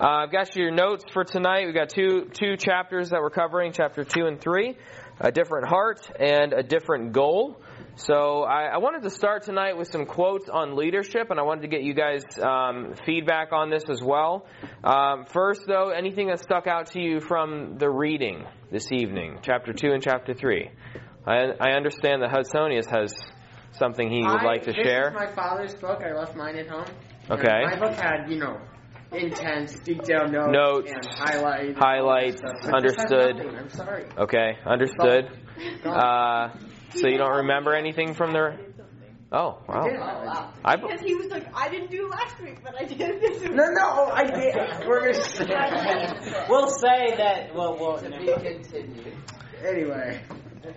I've got your notes for tonight. We've got two chapters that we're covering, chapter 2 and 3, a different heart and a different goal. So I wanted to start tonight with some quotes on leadership, and I wanted to get you guys feedback on this as well. First, though, anything that stuck out to you from the reading this evening, chapter 2 and chapter 3. I understand that Hudsonius has something he would like to share. This is my father's book. I left mine at home. Okay. My book had, intense, detailed notes and highlights, understood. I'm sorry. Okay, understood. So you don't remember anything from the... Oh, wow. Because he was like, I didn't do last week, but I did this week. No, I did. We're going to... We'll say that... Well, to be continued. Anyway.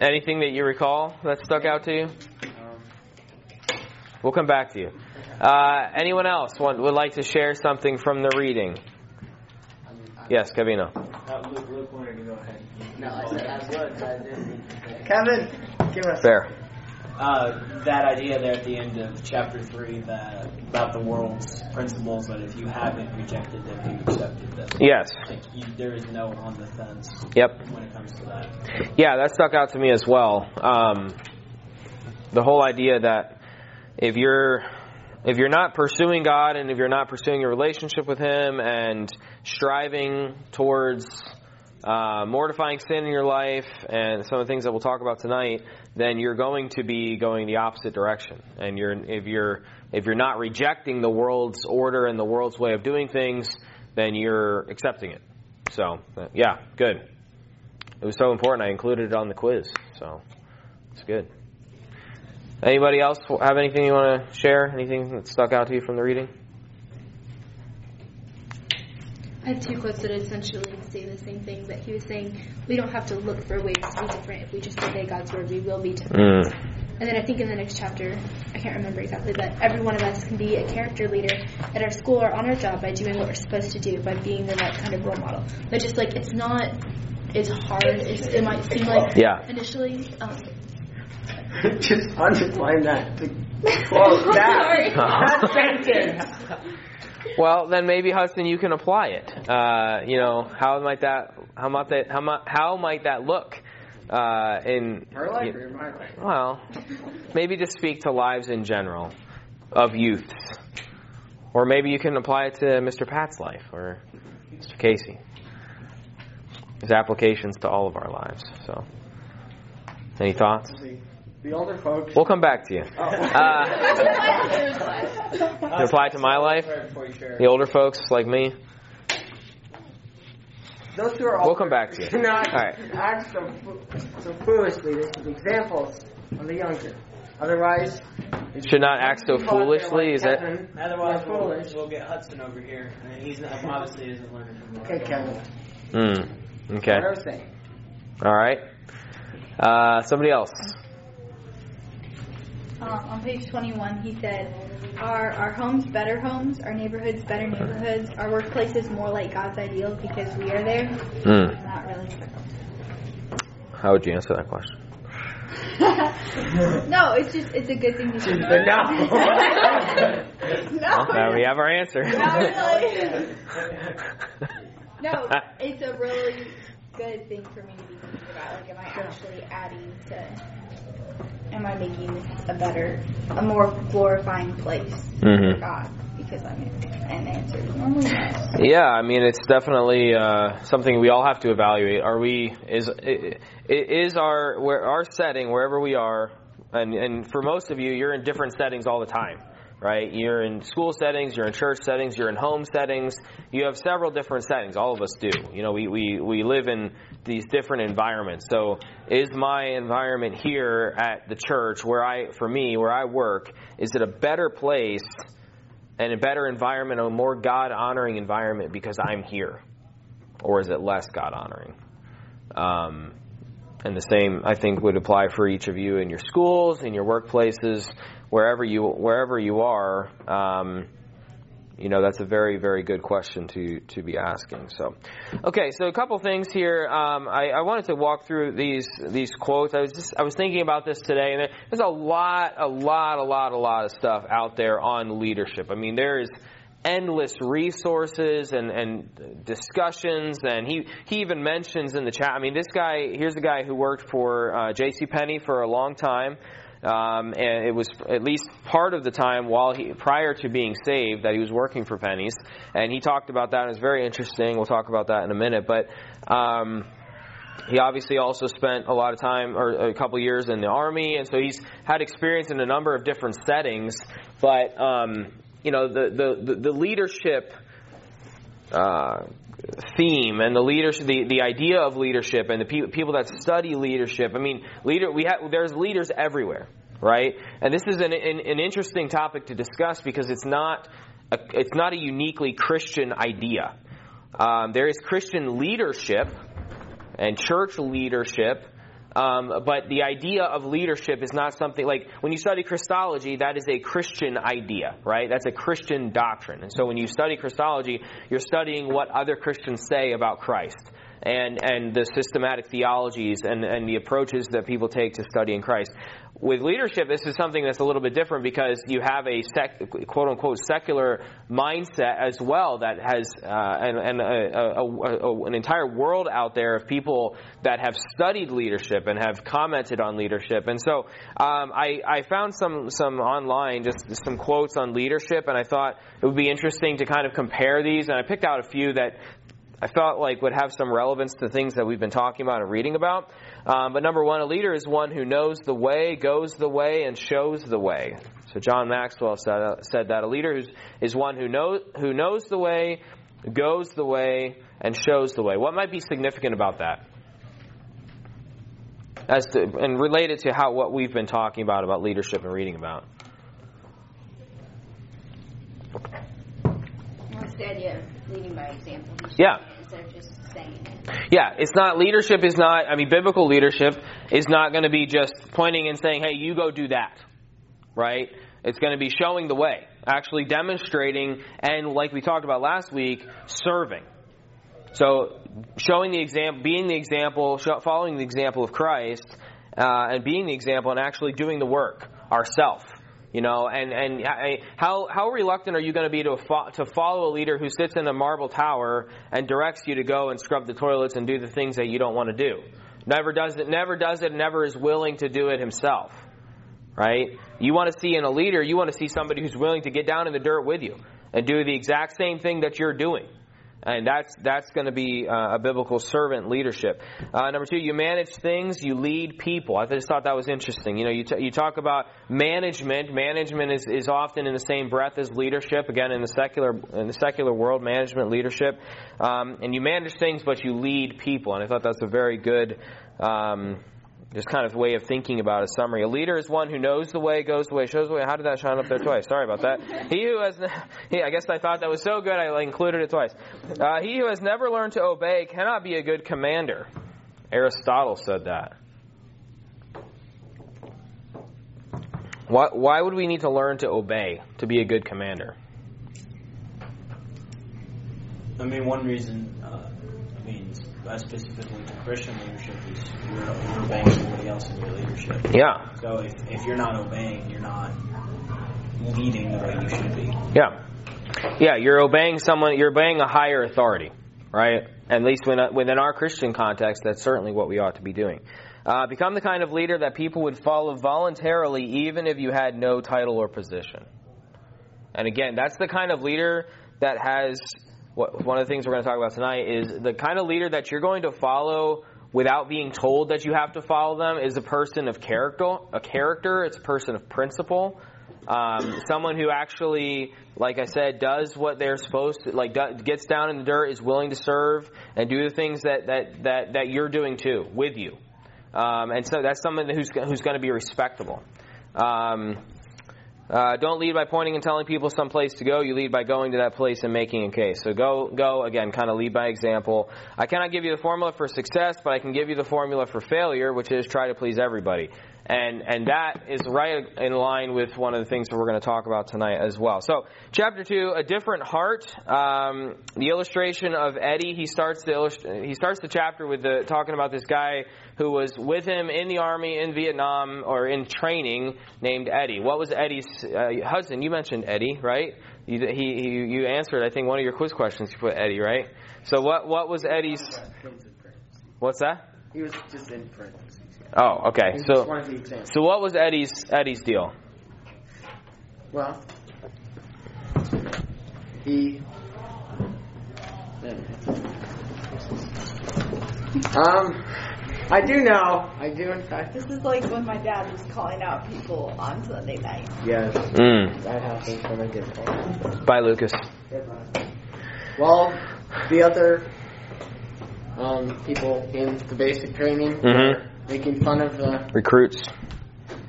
Anything that you recall that stuck out to you? We'll come back to you. Anyone else would like to share something from the reading? Yes, Cavino. Luke wanted to go ahead. No, I said I would, but I didn't. Kevin, give us. Fair. That idea there at the end of chapter 3 about the world's principles, that if you haven't rejected them, you accepted them. Yes. There is no on the fence. Yep. When it comes to that. Yeah, that stuck out to me as well. The whole idea that if you're not pursuing God and if you're not pursuing your relationship with Him and striving towards mortifying sin in your life and some of the things that we'll talk about tonight, then you're going to be going the opposite direction. And if you're not rejecting the world's order and the world's way of doing things, then you're accepting it. So, yeah, good. It was so important I included it on the quiz. So, it's good. Anybody else have anything you want to share? Anything that stuck out to you from the reading? I have two quotes that essentially say the same thing, that he was saying we don't have to look for ways to be different. If we just obey God's word, we will be different. And then I think in the next chapter, I can't remember exactly, but every one of us can be a character leader at our school or on our job by doing what we're supposed to do, by being the right kind of role model. But just like it's hard. It might seem like initially... Just underline that. Quote that sentence. Well, then maybe Hudson, you can apply it. How might that look in her life or in my life? Well, maybe just speak to lives in general of youths, or maybe you can apply it to Mr. Pat's life or Mr. Casey. There's applications to all of our lives. So, any thoughts? The older folks. We'll come back to you. Oh. You apply to my life? The older folks like me? Those who are all. We'll come back to you. No, all right. Act so foolishly. This is examples of the younger. Otherwise. Should not act so foolishly, is it? Otherwise, we'll get Hudson over here. I mean, he's not, obviously isn't learning from us. Okay, Kevin. Okay. What I was saying. All right. Somebody else. On page 21, he said, "Are our homes better homes? Our neighborhoods better neighborhoods? Our workplaces more like God's ideals because we are there?" Not really sure. How would you answer that question? No, it's a good thing to do. No. Well, we have our answer. No, it's a really good thing for me to be thinking about. Like, am I actually adding to? Am I making this a more glorifying place for God because I'm an answer? Yeah, I mean, it's definitely something we all have to evaluate. Is our setting wherever we are, and for most of you, you're in different settings all the time, right? You're in school settings, you're in church settings, you're in home settings. You have several different settings. All of us do. We live in these different environments. So is my environment here at the church where I work, is it a better place and a better environment, a more God-honoring environment because I'm here? Or is it less God-honoring? And the same, I think, would apply for each of you in your schools, in your workplaces, wherever you are. That's a very, very good question to be asking. So, okay, so a couple things here. I wanted to walk through these quotes. I was thinking about this today, and there's a lot of stuff out there on leadership. I mean, there is endless resources and discussions. And he even mentions in the chat, I mean, this guy, here's a guy who worked for J.C. Penney for a long time. And it was at least part of the time while prior to being saved that he was working for Penney's. And he talked about that. And it's very interesting. We'll talk about that in a minute. But he obviously also spent a lot of time or a couple years in the army. And so he's had experience in a number of different settings. But, you know, the leadership theme and the leadership, the idea of leadership and the people that study leadership. I mean, there's leaders everywhere, right? And this is an interesting topic to discuss because it's not a uniquely Christian idea. There is Christian leadership and church leadership. But the idea of leadership is not something like when you study Christology, that is a Christian idea, right? That's a Christian doctrine. And so when you study Christology, you're studying what other Christians say about Christ and the systematic theologies and the approaches that people take to studying Christ. With leadership, this is something that's a little bit different because you have a quote-unquote secular mindset as well that has an entire world out there of people that have studied leadership and have commented on leadership. And so I found some online, just some quotes on leadership, and I thought it would be interesting to kind of compare these. And I picked out a few that I felt like would have some relevance to things that we've been talking about and reading about. But number one, a leader is one who knows the way, goes the way, and shows the way. So John Maxwell said that a leader is one who knows the way, goes the way, and shows the way. What might be significant about that? And related to what we've been talking about leadership and reading about. What's the idea? Leading by example. Yeah. Instead of just saying it. Yeah, biblical leadership is not going to be just pointing and saying, hey, you go do that, right? It's going to be showing the way, actually demonstrating, and like we talked about last week, serving. So showing the example, being the example, following the example of Christ, and being the example and actually doing the work ourselves. You know, and how reluctant are you going to be to follow a leader who sits in a marble tower and directs you to go and scrub the toilets and do the things that you don't want to do? Never does it, never is willing to do it himself, right? You want to see in a leader, you want to see somebody who's willing to get down in the dirt with you and do the exact same thing that you're doing. And that's going to be a biblical servant leadership. Number two, you manage things, you lead people. I just thought that was interesting. You know, you talk about management. Management is often in the same breath as leadership. Again, in the secular world, management, leadership, and you manage things, but you lead people. And I thought that's a very good just kind of way of thinking about a summary. A leader is one who knows the way, goes the way, shows the way. How did that shine up there twice? Sorry about that. I guess I thought that was so good I included it twice. He who has never learned to obey cannot be a good commander. Aristotle said that. Why would we need to learn to obey to be a good commander? I mean, one reason... specifically to Christian leadership is you're obeying somebody else in your leadership. Yeah. So if you're not obeying, you're not leading the way you should be. Yeah. Yeah, you're obeying someone, you're obeying a higher authority, right? At least within our Christian context, that's certainly what we ought to be doing. Become the kind of leader that people would follow voluntarily even if you had no title or position. And again, that's the kind of leader that has... One of the things we're going to talk about tonight is the kind of leader that you're going to follow without being told that you have to follow them is a person of character. It's a person of principle. Someone who actually, like I said, does what they're supposed to, gets down in the dirt, is willing to serve and do the things that you're doing too with you. And so that's someone who's going to be respectable. Don't lead by pointing and telling people some place to go. You lead by going to that place and making a case. So go again, kind of lead by example. I cannot give you the formula for success, but I can give you the formula for failure, which is try to please everybody. And that is right in line with one of the things that we're going to talk about tonight as well. So, chapter 2, a different heart. The illustration of Eddie. He starts the chapter with talking about this guy who was with him in the army in Vietnam or in training, named Eddie. What was Eddie's Hudson? You mentioned Eddie, right? You answered, I think, one of your quiz questions. You put Eddie, right? So what was Eddie's... What's that? He was just in parentheses. Oh, okay. So what was Eddie's deal? Well, he... I do in fact. This is like when my dad was calling out people on Sunday night. Yes. That happens when I get home. Bye, Lucas. Goodbye. Well, the other people in the basic training were making fun of the... Recruits.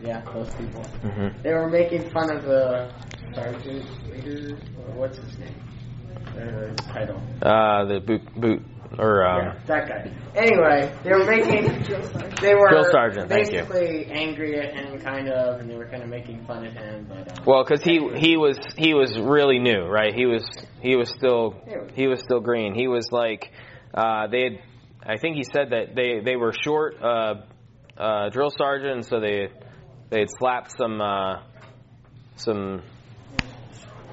Yeah, those people. Mm-hmm. They were making fun of the sergeant leader, or what's his name? His title. The boot. Or that guy. Anyway, they were basically angry at him, kind of, and they were kind of making fun of him. But, well, because he was really new, right? He was still green. He was like I think he said that they were short drill sergeant, and so they had slapped some.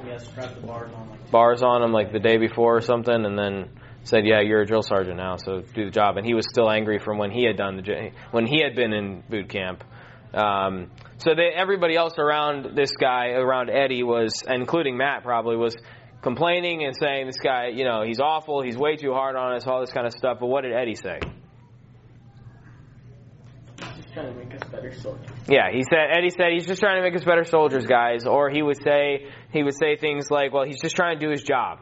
Yeah, strapped the bars on him like the day before or something, and then said, "Yeah, you're a drill sergeant now, so do the job." And he was still angry from when he had done when he had been in boot camp. So everybody else around this guy, around Eddie, was, including Matt probably, was complaining and saying, "This guy, you know, he's awful. He's way too hard on us. All this kind of stuff." But what did Eddie say? He's trying to make us better soldiers. Yeah, Eddie said he's just trying to make us better soldiers, guys. Or he would say things like, "Well, he's just trying to do his job,"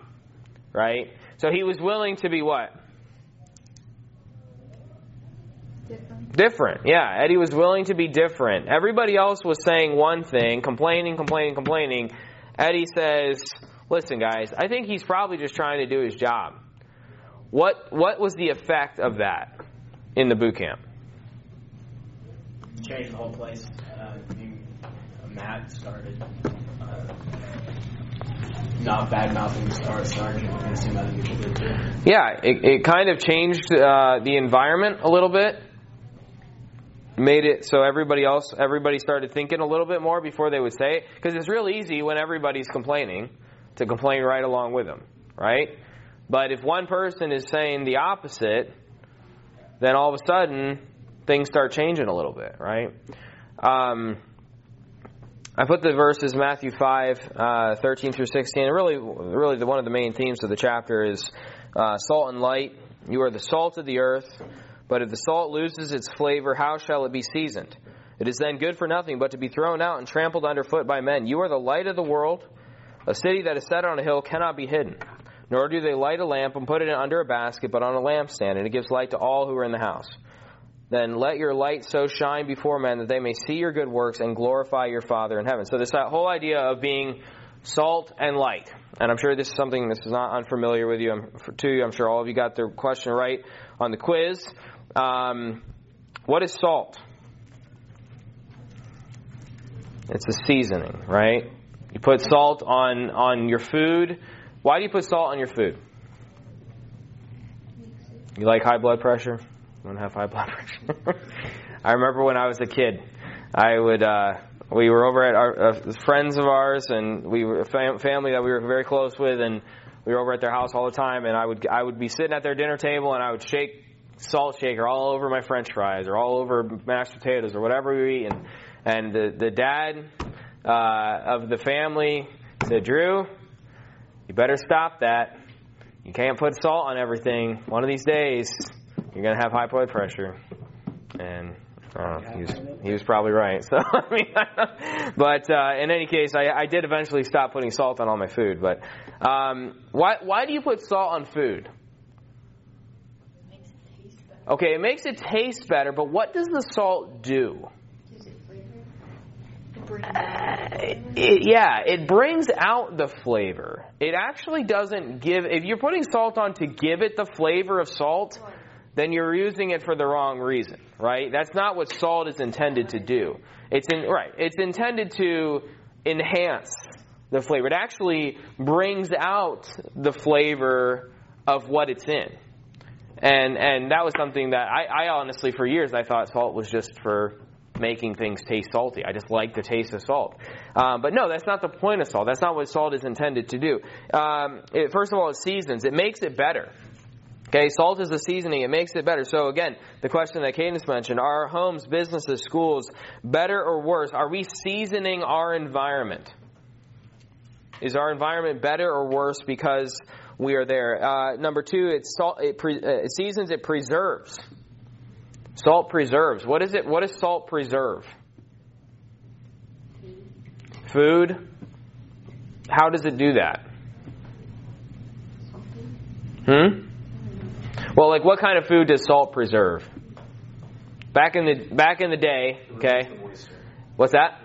right? So he was willing to be what? Different. Yeah, Eddie was willing to be different. Everybody else was saying one thing, complaining. Eddie says, "Listen, guys, I think he's probably just trying to do his job." What was the effect of that in the boot camp? Changed the whole place. Matt started... not bad mouthing the sergeant and some other people did too. Yeah, it kind of changed the environment a little bit. Made it so everybody started thinking a little bit more before they would say it, because it's real easy when everybody's complaining to complain right along with them, right? But if one person is saying the opposite, then all of a sudden things start changing a little bit, right? I put the verses Matthew 5, 13 through 16. Really, one of the main themes of the chapter is salt and light. You are the salt of the earth, but if the salt loses its flavor, how shall it be seasoned? It is then good for nothing but to be thrown out and trampled underfoot by men. You are the light of the world. A city that is set on a hill cannot be hidden, nor do they light a lamp and put it under a basket, but on a lampstand, and it gives light to all who are in the house. Then let your light so shine before men that they may see your good works and glorify your Father in heaven. So this whole idea of being salt and light, and I'm sure this is something that's not unfamiliar with you. I'm sure all of you got the question right on the quiz. What is salt? It's a seasoning, right? You put salt on your food. Why do you put salt on your food? You like high blood pressure? I don't have high blood pressure. I remember when I was a kid, we were over at our friends of ours, and we were a family that we were very close with, and we were over at their house all the time. And I would be sitting at their dinner table, and I would shake salt shaker all over my French fries, or all over mashed potatoes, or whatever we were eating. And the dad of the family said, "Drew, you better stop that. You can't put salt on everything. One of these days, you're going to have high blood pressure." And he was probably right. So, I mean, but in any case, I did eventually stop putting salt on all my food. But why do you put salt on food? Okay, it makes it taste better, but what does the salt do? Does it flavor? It brings out the flavor? It brings out the flavor. It actually doesn't give... If you're putting salt on to give it the flavor of salt... then you're using it for the wrong reason, right? That's not what salt is intended to do. It's intended to enhance the flavor. It actually brings out the flavor of what it's in. And that was something that I honestly, for years, I thought salt was just for making things taste salty. I just like the taste of salt. But no, that's not the point of salt. That's not what salt is intended to do. First of all, it seasons. It makes it better. Okay, salt is the seasoning. It makes it better. So again, the question that Cadence mentioned, are our homes, businesses, schools better or worse? Are we seasoning our environment? Is our environment better or worse because we are there? Number two, it seasons, it preserves. Salt preserves. What is it? What does salt preserve? Food. How does it do that? Well, like what kind of food does salt preserve? Back in the day, okay. What's that?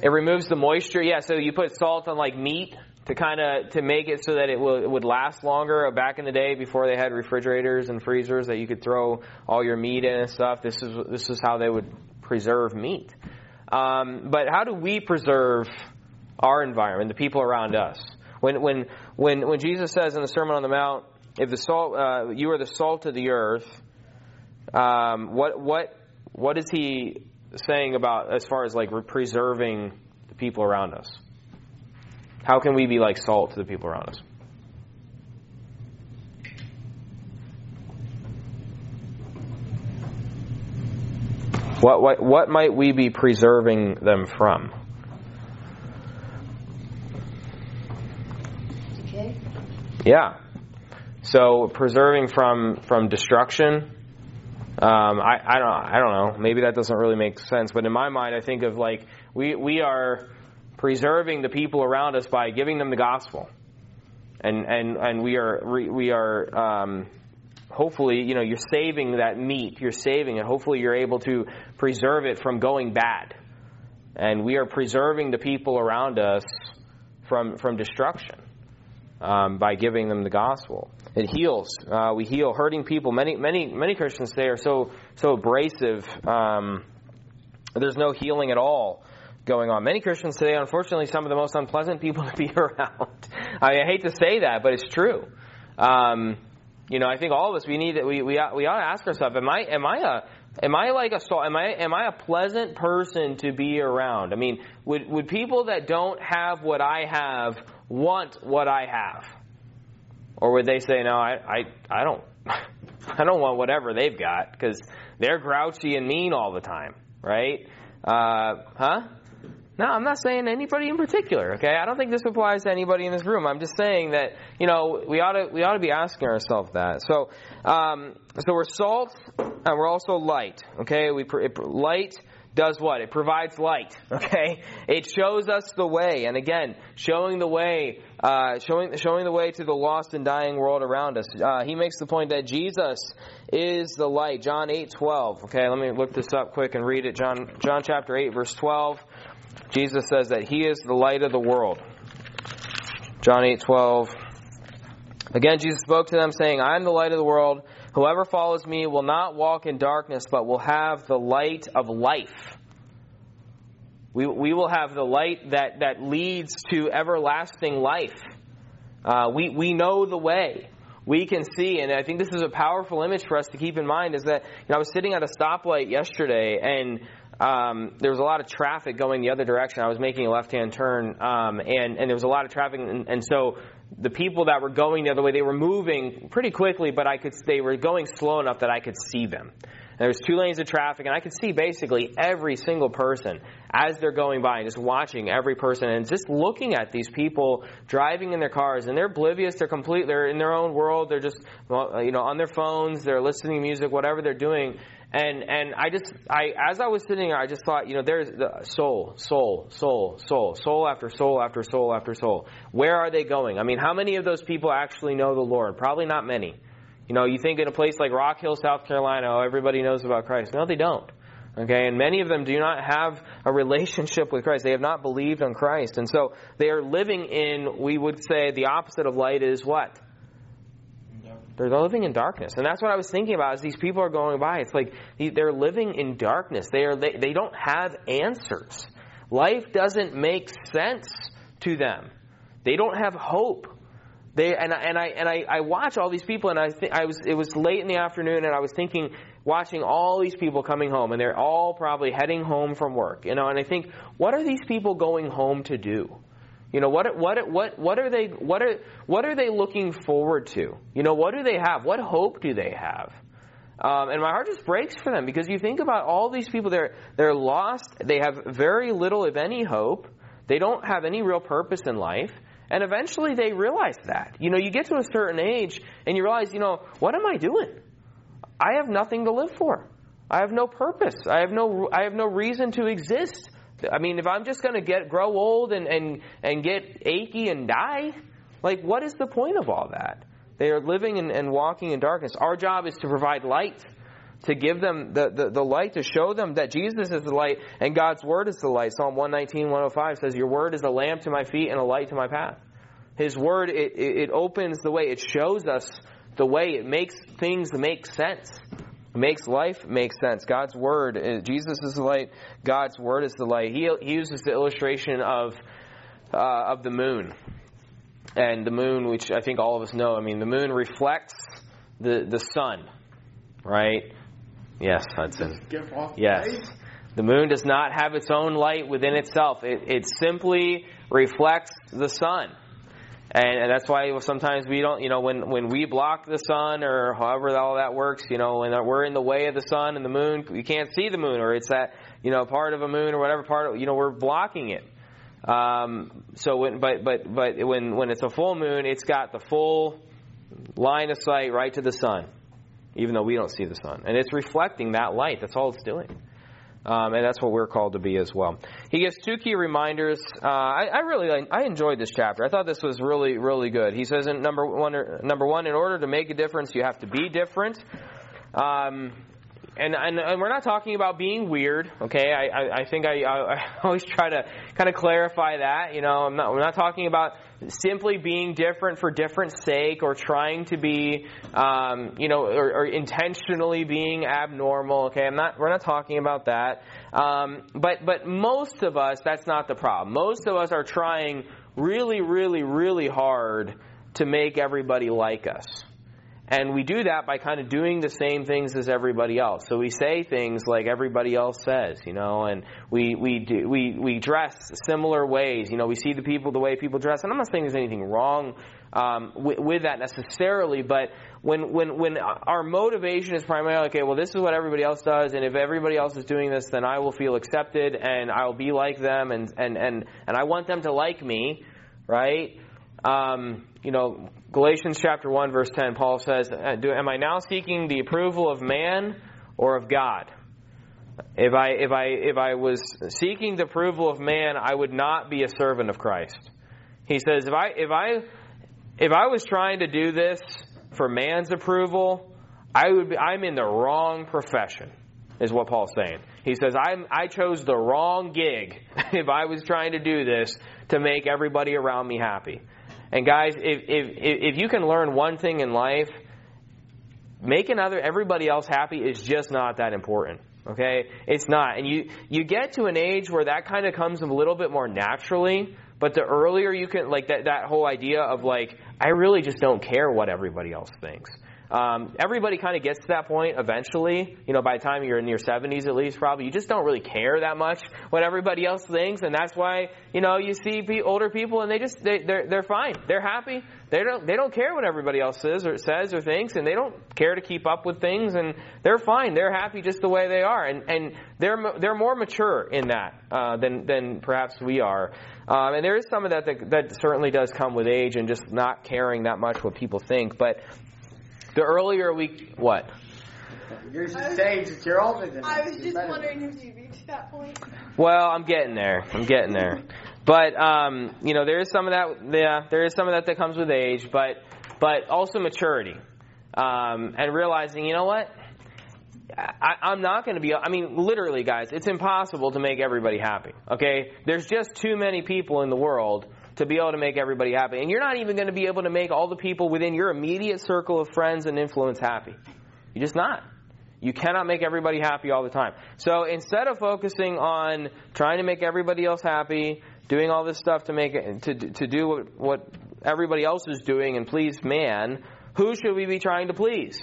It removes the moisture. Yeah, so you put salt on like meat to kind of to make it so that it would last longer. Back in the day, before they had refrigerators and freezers that you could throw all your meat in and stuff, this is how they would preserve meat. But how do we preserve our environment, the people around us? When Jesus says in the Sermon on the Mount, if the salt, you are the salt of the earth. What is he saying about as far as like preserving the people around us? How can we be like salt to the people around us? What might we be preserving them from? Okay. Yeah. So preserving from destruction, I don't know. Maybe that doesn't really make sense. But in my mind, I think of like we are preserving the people around us by giving them the gospel, and we are hopefully, you know, you're saving that meat, you're saving it. Hopefully, you're able to preserve it from going bad, and we are preserving the people around us from destruction by giving them the gospel. It heals. We heal hurting people. Many Christians today are so abrasive. There's no healing at all going on. Many Christians today, unfortunately, some of the most unpleasant people to be around. I hate to say that, but it's true. You know, I think all of us we ought to ask ourselves: Am I a pleasant person to be around? I mean, would people that don't have what I have want what I have? Or would they say, no, I don't want whatever they've got because they're grouchy and mean all the time, right? No, I'm not saying anybody in particular, okay? I don't think this applies to anybody in this room. I'm just saying that, you know, we ought to be asking ourselves that. So we're salt and we're also light, okay? Light does what? It provides light, okay? It shows us the way. And again, showing the way, showing the way to the lost and dying world around us. He makes the point that Jesus is the light. John 8:12. Okay, let me look this up quick and read it. John chapter 8, verse 12. Jesus says that he is the light of the world. John 8:12. Again, Jesus spoke to them saying, I am the light of the world. Whoever follows me will not walk in darkness, but will have the light of life. We will have the light that leads to everlasting life. We know the way. We can see, and I think this is a powerful image for us to keep in mind, is that, you know, I was sitting at a stoplight yesterday, and there was a lot of traffic going the other direction. I was making a left-hand turn, and there was a lot of traffic, and so the people that were going the other way, they were moving pretty quickly, but they were going slow enough that I could see them. And there was two lanes of traffic, and I could see basically every single person as they're going by, and just watching every person, and just looking at these people driving in their cars, and they're oblivious, they're in their own world, they're just, you know, on their phones, they're listening to music, whatever they're doing. And as I was sitting there, I just thought, you know, there's the soul after soul after soul after soul. Where are they going? I mean, how many of those people actually know the Lord? Probably not many. You know, you think in a place like Rock Hill, South Carolina, oh, everybody knows about Christ. No, they don't. Okay, and many of them do not have a relationship with Christ. They have not believed on Christ. And so they are living in, we would say, the opposite of light is what? They're living in darkness. And that's what I was thinking about as these people are going by. It's like they're living in darkness. They don't have answers. Life doesn't make sense to them. They don't have hope. I watch all these people, and it was late in the afternoon, and I was thinking, watching all these people coming home, and they're all probably heading home from work, you know. And I think, what are these people going home to do? You know, what are they looking forward to? You know, what do they have? What hope do they have? And my heart just breaks for them, because you think about all these people, they're lost, they have very little, if any, hope, they don't have any real purpose in life, and eventually they realize that. You know, you get to a certain age, and you realize, you know, what am I doing? I have nothing to live for. I have no purpose. I have no reason to exist. I mean, if I'm just going to grow old and get achy and die, like, what is the point of all that? They are living and walking in darkness. Our job is to provide light, to give them the light, to show them that Jesus is the light and God's Word is the light. Psalm 119:105 says, "Your Word is a lamp to my feet and a light to my path." His Word, it opens the way. It shows us the way. It makes things make sense. It makes life make sense. God's Word, Jesus is the light. God's Word is the light. He uses the illustration of the moon. And the moon, which I think all of us know, I mean, the moon reflects the sun, right? Yes, Hudson. Yes. The moon does not have its own light within itself. It simply reflects the sun. And that's why sometimes we don't, you know, when we block the sun or however all that works, you know, when we're in the way of the sun and the moon, you can't see the moon, or it's that, you know, part of a moon or whatever part of, you know, we're blocking it. So when it's a full moon, it's got the full line of sight right to the sun, even though we don't see the sun, and it's reflecting that light. That's all it's doing. And that's what we're called to be as well. He gives two key reminders. I really enjoyed this chapter. I thought this was really, really good. He says in number one, in order to make a difference, you have to be different. And we're not talking about being weird, okay? I think I always try to kind of clarify that, you know. We're not talking about simply being different for different sake, or trying to be, you know, or intentionally being abnormal, okay? We're not talking about that. But most of us, that's not the problem. Most of us are trying really, really, really hard to make everybody like us. And we do that by kind of doing the same things as everybody else. So we say things like everybody else says, you know, and we dress similar ways. You know, we see the way people dress. And I'm not saying there's anything wrong with that necessarily, but when our motivation is primarily, okay, well, this is what everybody else does, and if everybody else is doing this, then I will feel accepted, and I'll be like them, and I want them to like me, right? You know, Galatians chapter 1, verse 10, Paul says, am I now seeking the approval of man or of God? If I was seeking the approval of man, I would not be a servant of Christ. He says, if I was trying to do this for man's approval, I'm in the wrong profession, is what Paul's saying. He says, I chose the wrong gig if I was trying to do this to make everybody around me happy. And guys, if you can learn one thing in life, making everybody else happy is just not that important. Okay? It's not. And you get to an age where that kind of comes a little bit more naturally, but the earlier you can, like that whole idea of like, I really just don't care what everybody else thinks. Everybody kind of gets to that point eventually, you know, by the time you're in your 70s at least, probably, you just don't really care that much what everybody else thinks, and that's why, you know, you see older people and they're fine, they're happy, they don't care what everybody else says or thinks, and they don't care to keep up with things, and they're fine, they're happy just the way they are, and they're more mature in that than perhaps we are, and there is some of that certainly does come with age and just not caring that much what people think, but the earlier we... What? You're just saying that you're older than us. I was just wondering if you reached that point. Well, I'm getting there. But, you know, there is some of that... Yeah, there is some of that comes with age, but also maturity. And realizing, you know what? I'm not going to be... I mean, literally, guys, it's impossible to make everybody happy, okay? There's just too many people in the world to be able to make everybody happy. And you're not even going to be able to make all the people within your immediate circle of friends and influence happy. You're just not. You cannot make everybody happy all the time. So instead of focusing on trying to make everybody else happy, doing all this stuff to do what everybody else is doing and please man, who should we be trying to please?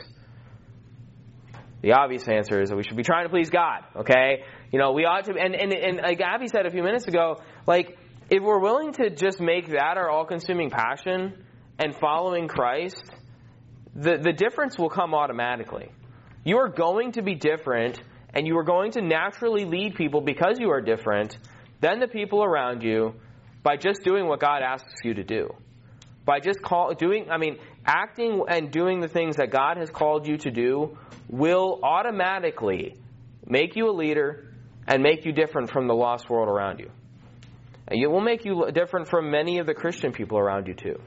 The obvious answer is that we should be trying to please God, okay? You know, we ought to, and like Abby said a few minutes ago, like, if we're willing to just make that our all-consuming passion and following Christ, the difference will come automatically. You are going to be different, and you are going to naturally lead people because you are different than the people around you by just doing what God asks you to do. By just acting and doing the things that God has called you to do will automatically make you a leader and make you different from the lost world around you. And it will make you different from many of the Christian people around you too.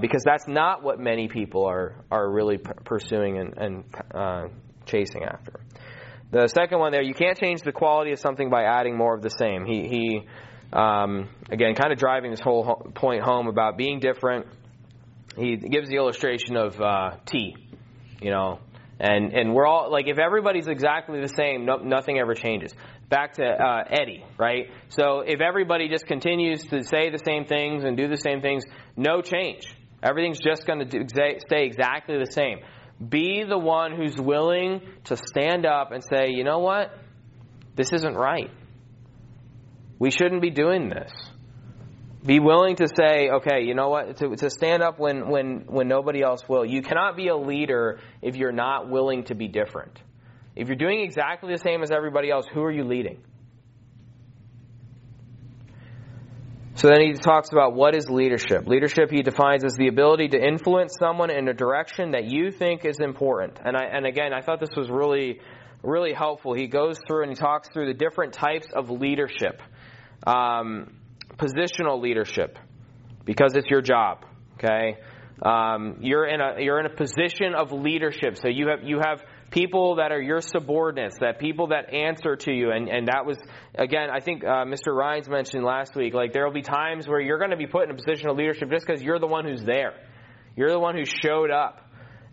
Because that's not what many people are really pursuing and chasing after. The second one there, you can't change the quality of something by adding more of the same. He again, kind of driving this whole point home about being different. He gives the illustration of tea, you know. And we're all, like, if everybody's exactly the same, nothing ever changes. Back to Eddie, right? So if everybody just continues to say the same things and do the same things, no change. Everything's just going to stay exactly the same. Be the one who's willing to stand up and say, you know what? This isn't right. We shouldn't be doing this. Be willing to say, okay, you know what, to stand up when nobody else will. You cannot be a leader if you're not willing to be different. If you're doing exactly the same as everybody else, who are you leading? So then he talks about what is leadership. Leadership he defines as the ability to influence someone in a direction that you think is important. And again, I thought this was really, really helpful. He goes through and he talks through the different types of leadership. Positional leadership, because it's your job. Okay, you're in a position of leadership, so you have people that are your subordinates, that people that answer to you, and that was again, I think Mr. Rhines mentioned last week. Like there will be times where you're going to be put in a position of leadership just because you're the one who's there, you're the one who showed up,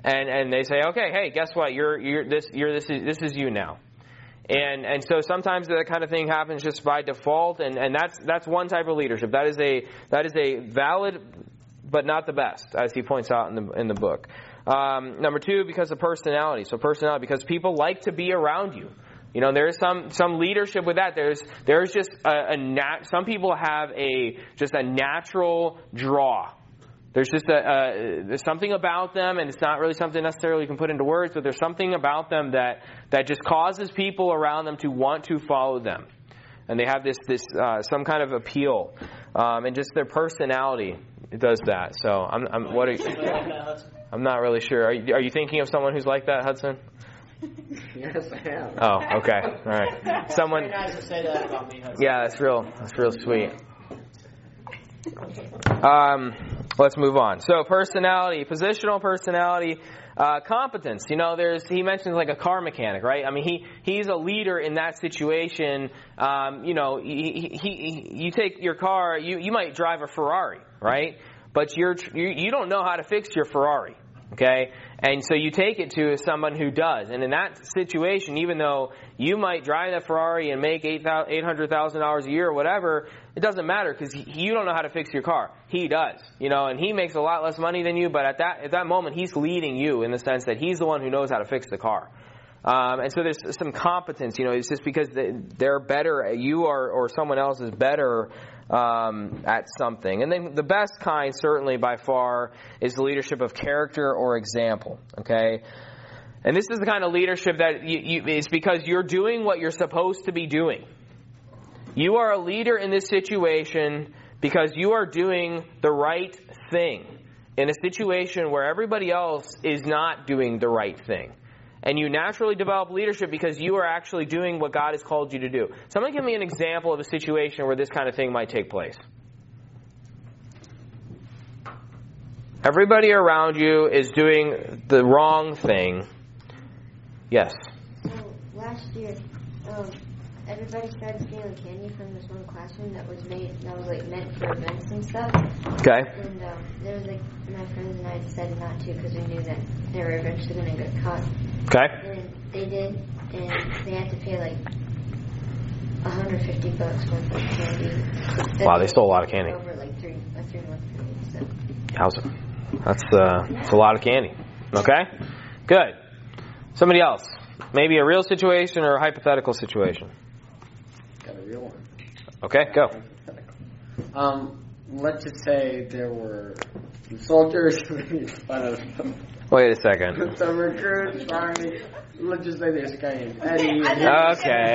and they say, okay, hey, guess what? This is you now. And so sometimes that kind of thing happens just by default, and that's one type of leadership. That is a valid, but not the best, as he points out in the book. Number two, because of personality. So personality, because people like to be around you. You know, there is some leadership with that. There's just some people have a natural draw. There's just there's something about them, and it's not really something necessarily you can put into words, but there's something about them that just causes people around them to want to follow them. And they have this some kind of appeal. And just their personality does that. So I'm not really sure. Are you thinking of someone who's like that, Hudson? Yes, I am. Oh, okay. All right. Someone. It's very nice to say that about me, Hudson. Yeah, that's real sweet. Let's move on. So personality, positional personality, competence. You know, he mentions like a car mechanic, right? I mean, he's a leader in that situation. You know, you take your car, you might drive a Ferrari, right? But you don't know how to fix your Ferrari, okay? And so you take it to someone who does. And in that situation, even though you might drive that Ferrari and make $800,000 a year or whatever, it doesn't matter because you don't know how to fix your car. He does, you know, and he makes a lot less money than you, but at that moment, he's leading you in the sense that he's the one who knows how to fix the car. And so there's some competence, you know, it's just because they're better, you are, or someone else is better at something. And then the best kind, certainly by far, is the leadership of character or example, okay? And this is the kind of leadership that it's because you're doing what you're supposed to be doing. You are a leader in this situation because you are doing the right thing in a situation where everybody else is not doing the right thing. And you naturally develop leadership because you are actually doing what God has called you to do. Someone give me an example of a situation where this kind of thing might take place. Everybody around you is doing the wrong thing. Yes? So, last year, everybody started stealing candy from this one classroom that was meant for events and stuff. Okay. And there was my friends and I decided not to because we knew that they were eventually going to get caught. Okay. And they did, and they had to pay $150 worth of candy. Wow, they stole a lot of candy. Over like a three-month period. So. Awesome. That's a lot of candy. Okay? Good. Somebody else. Maybe a real situation or a hypothetical situation. Got a real one. Okay, go. Let's just say there were some soldiers made fun of them. Wait a second. Some recruits, army. Let's just say there's a guy named Eddie. Okay. I thought he was going to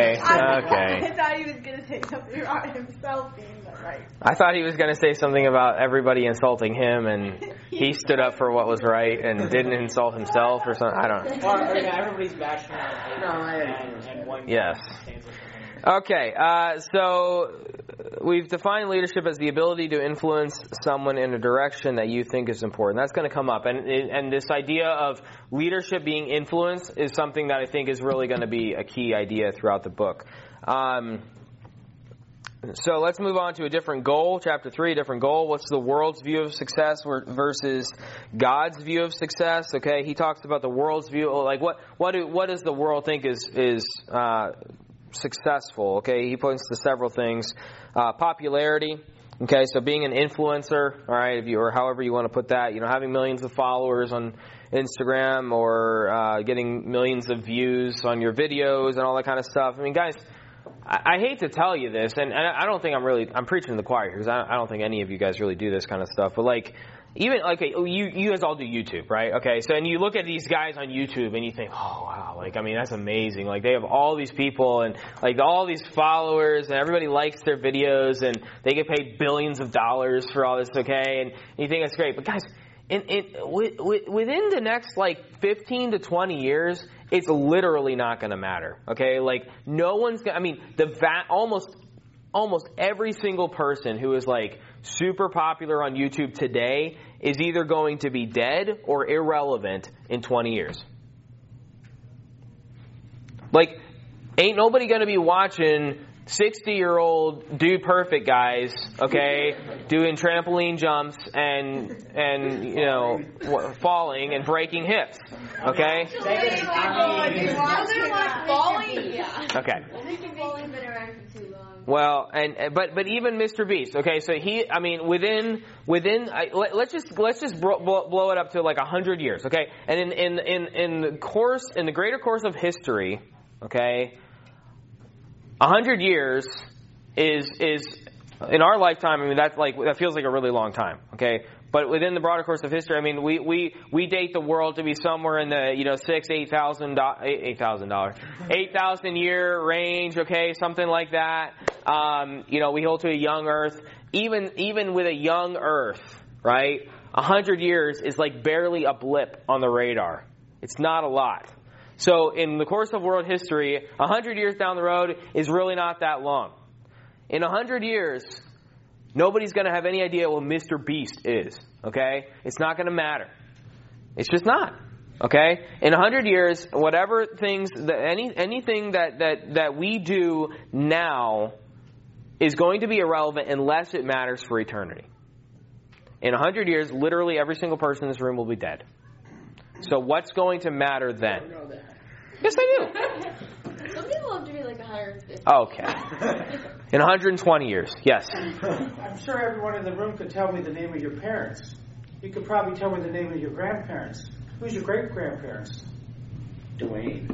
say something about himself being the right. I thought he was going to say something about everybody insulting him, and he stood up for what was right and didn't insult himself or something. I don't know. Well, yeah, everybody's bashing on one. Yes. Okay, so we've defined leadership as the ability to influence someone in a direction that you think is important. That's going to come up. And this idea of leadership being influence is something that I think is really going to be a key idea throughout the book. So let's move on to a different goal. Chapter 3, a different goal. What's the world's view of success versus God's view of success? Okay, he talks about the world's view. Like, what does the world think is successful? Okay, he points to several things. Popularity. Okay, so being an influencer, all right, if you, or however you want to put that, you know, having millions of followers on Instagram or getting millions of views on your videos and all that kind of stuff. I mean, guys, I hate to tell you this, and I don't think I'm preaching to the choir here, because I don't think any of you guys really do this kind of stuff, but like, even, like, you guys all do YouTube, right? Okay, so, and you look at these guys on YouTube, and you think, oh, wow, like, I mean, that's amazing. Like, they have all these people, and, like, all these followers, and everybody likes their videos, and they get paid billions of dollars for all this, okay? And you think that's great. But, guys, within the next, like, 15 to 20 years, it's literally not going to matter, okay? Like, no one's going to, I mean, almost every single person who is, like, super popular on YouTube today is either going to be dead or irrelevant in 20 years. Like, ain't nobody going to be watching 60-year-old dude perfect guys, okay, doing trampoline jumps and you know, falling and breaking hips, okay? Okay. Well, but even Mr. Beast, okay, so he, I mean, let's just blow it up to like 100 years, okay? And in the course, in the greater course of history, okay, 100 years is in our lifetime. I mean, that feels like a really long time, okay? But within the broader course of history, I mean, we date the world to be somewhere in the, you know, 8,000 year range, okay, something like that. You know, we hold to a young Earth. Even with a young Earth, right? 100 years is like barely a blip on the radar. It's not a lot. So in the course of world history, 100 years down the road is really not that long. In 100 years. Nobody's going to have any idea what Mr. Beast is, okay? It's not going to matter. It's just not, okay? In 100 years, whatever things, anything that we do now is going to be irrelevant unless it matters for eternity. In 100 years, literally every single person in this room will be dead. So what's going to matter then? I don't know that. Yes, I do. Some people have to be like 150. Okay. In 120 years, yes. I'm sure everyone in the room could tell me the name of your parents. You could probably tell me the name of your grandparents. Who's your great-grandparents? Dwayne.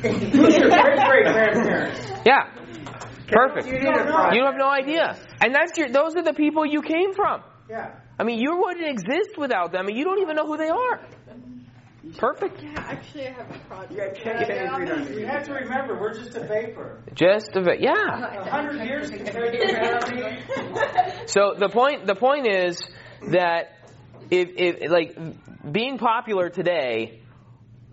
Who's your great-great-grandparents? Yeah. Perfect. You have no idea. And those are the people you came from. Yeah. I mean, you wouldn't exist without them, and you don't even know who they are. Perfect. Yeah, actually, I have a project. You have to remember, we're just a vapor. Just a vapor. Yeah. 100 years compared to gravity. So the point is that if like being popular today,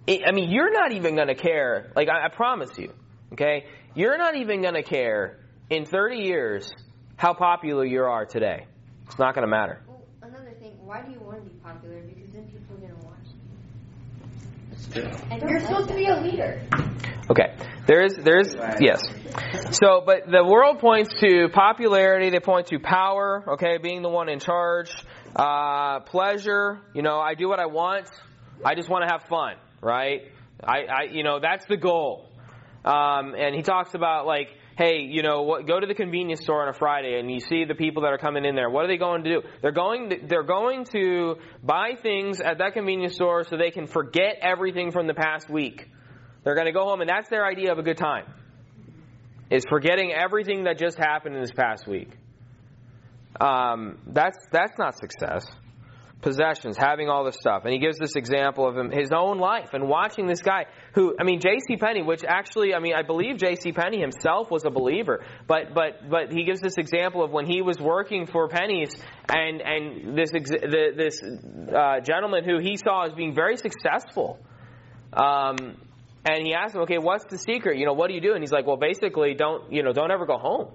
I mean, you're not even going to care. Like I promise you, okay, you're not even going to care in 30 years how popular you are today. It's not going to matter. Well, another thing, why do you want to be popular? Because then people are going to watch. You're supposed to be a leader. Okay. There is, yes. So, but the world points to popularity. They point to power, okay, being the one in charge. Pleasure, you know, I do what I want. I just want to have fun, right? I you know, that's the goal. And he talks about, like, hey, you know, what, go to the convenience store on a Friday and you see the people that are coming in there. What are they going to do? They're going to buy things at that convenience store so they can forget everything from the past week. They're going to go home, and that's their idea of a good time, is forgetting everything that just happened in this past week. That's not success. Possessions, having all this stuff. And he gives this example of him, his own life, and watching this guy who, I mean, J.C. Penney, which actually, I mean, I believe J.C. Penney himself was a believer, but he gives this example of when he was working for pennies, and this gentleman who he saw as being very successful, and he asked him, okay, what's the secret? You know, what do you do? And he's like, well, basically, don't ever go home.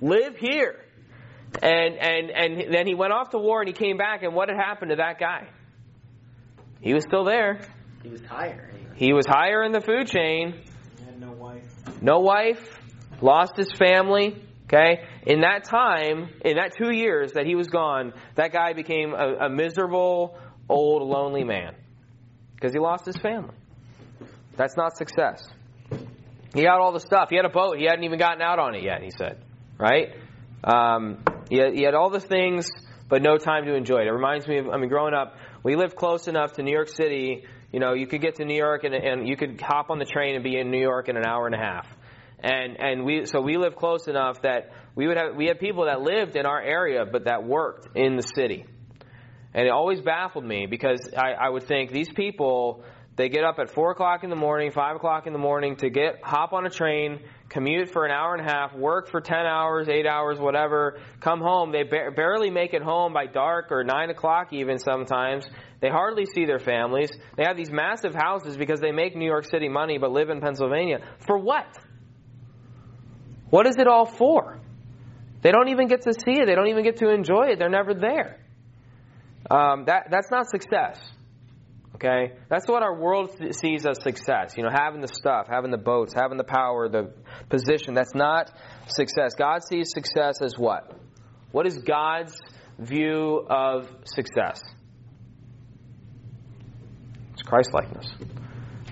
Live here. And then he went off to war and he came back, and what had happened to that guy? He was still there. He was higher. He was higher in the food chain. He had no wife. No wife. Lost his family. Okay? In that time, in that 2 years that he was gone, that guy became a miserable, old, lonely man. Because he lost his family. That's not success. He got all the stuff. He had a boat. He hadn't even gotten out on it yet, he said. Right? He had all the things, but no time to enjoy it. It reminds me of, I mean, growing up, we lived close enough to New York City. You know, you could get to New York and you could hop on the train and be in New York in an hour and a half. And we lived close enough that we had people that lived in our area, but that worked in the city. And it always baffled me because I would think these people, they get up at 4 o'clock in the morning, 5 o'clock in the morning to hop on a train, commute for an hour and a half, work for 10 hours, 8 hours, whatever, come home. They barely make it home by dark or 9 o'clock even sometimes. They hardly see their families. They have these massive houses because they make New York City money but live in Pennsylvania. For what? What is it all for? They don't even get to see it. They don't even get to enjoy it. They're never there. That's not success. Okay, that's what our world sees as success. You know, having the stuff, having the boats, having the power, the position. That's not success. God sees success as what? What is God's view of success? It's Christ-likeness.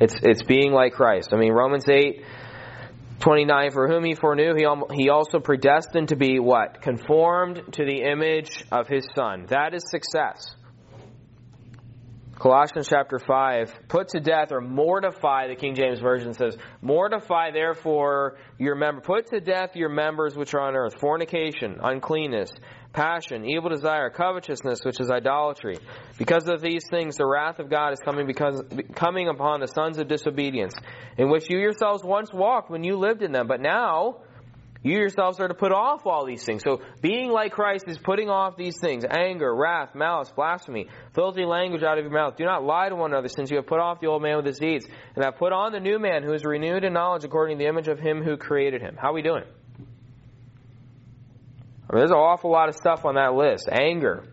It's being like Christ. I mean, Romans 8:29, for whom he foreknew, he also predestined to be what? Conformed to the image of his Son. That is success. Colossians chapter 5, put to death or mortify, the King James Version says, mortify therefore your members, put to death your members which are on earth, fornication, uncleanness, passion, evil desire, covetousness, which is idolatry. Because of these things the wrath of God is coming upon the sons of disobedience, in which you yourselves once walked when you lived in them, but now you yourselves are to put off all these things. So being like Christ is putting off these things. Anger, wrath, malice, blasphemy, filthy language out of your mouth. Do not lie to one another, since you have put off the old man with his deeds, and have put on the new man who is renewed in knowledge according to the image of him who created him. How are we doing? I mean, there's an awful lot of stuff on that list. Anger,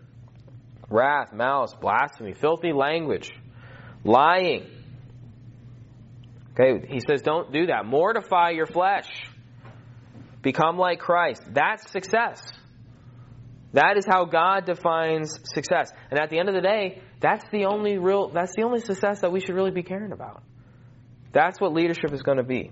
wrath, malice, blasphemy, filthy language, lying. Okay, he says don't do that. Mortify your flesh. Become like Christ. That's success. That is how God defines success. And at the end of the day, that's the only success that we should really be caring about. That's what leadership is going to be.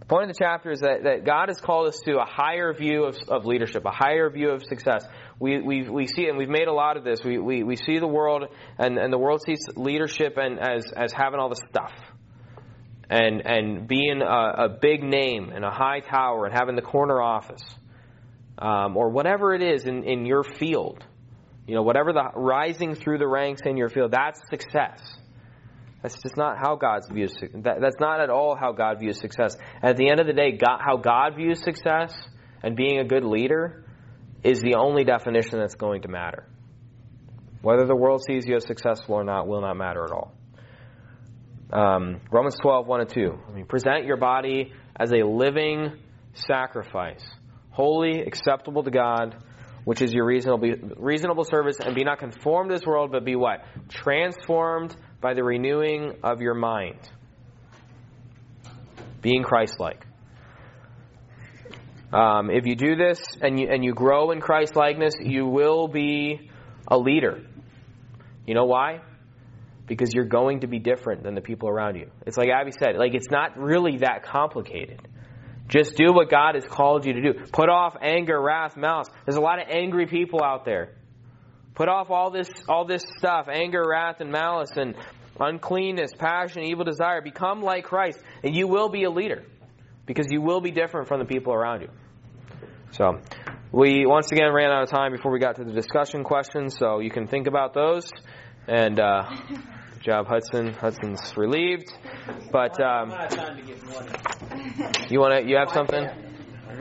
The point of the chapter is that God has called us to a higher view of leadership, a higher view of success. We see it, and we've made a lot of this. We see the world, and the world sees leadership and as having all the stuff. And being a big name and a high tower and having the corner office, or whatever it is in your field, you know, whatever the rising through the ranks in your field, that's success. That's just not how God views. That's not at all how God views success. At the end of the day, how God views success and being a good leader is the only definition that's going to matter. Whether the world sees you as successful or not will not matter at all. Romans 12:1-2. I mean, present your body as a living sacrifice, holy, acceptable to God, which is your reasonable service, and be not conformed to this world, but be what? Transformed by the renewing of your mind. Being Christ-like. If you do this and you grow in Christ-likeness, you will be a leader. You know why? Because you're going to be different than the people around you. It's like Abby said, like, it's not really that complicated. Just do what God has called you to do. Put off anger, wrath, malice. There's a lot of angry people out there. Put off all this stuff, anger, wrath, and malice, and uncleanness, passion, evil desire. Become like Christ, and you will be a leader, because you will be different from the people around you. So, we once again ran out of time before we got to the discussion questions, so you can think about those. And good job, Hudson. Hudson's relieved. But you have something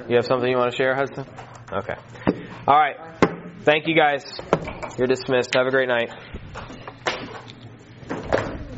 you want to share, Hudson? Okay. All right. Thank you guys. You're dismissed. Have a great night.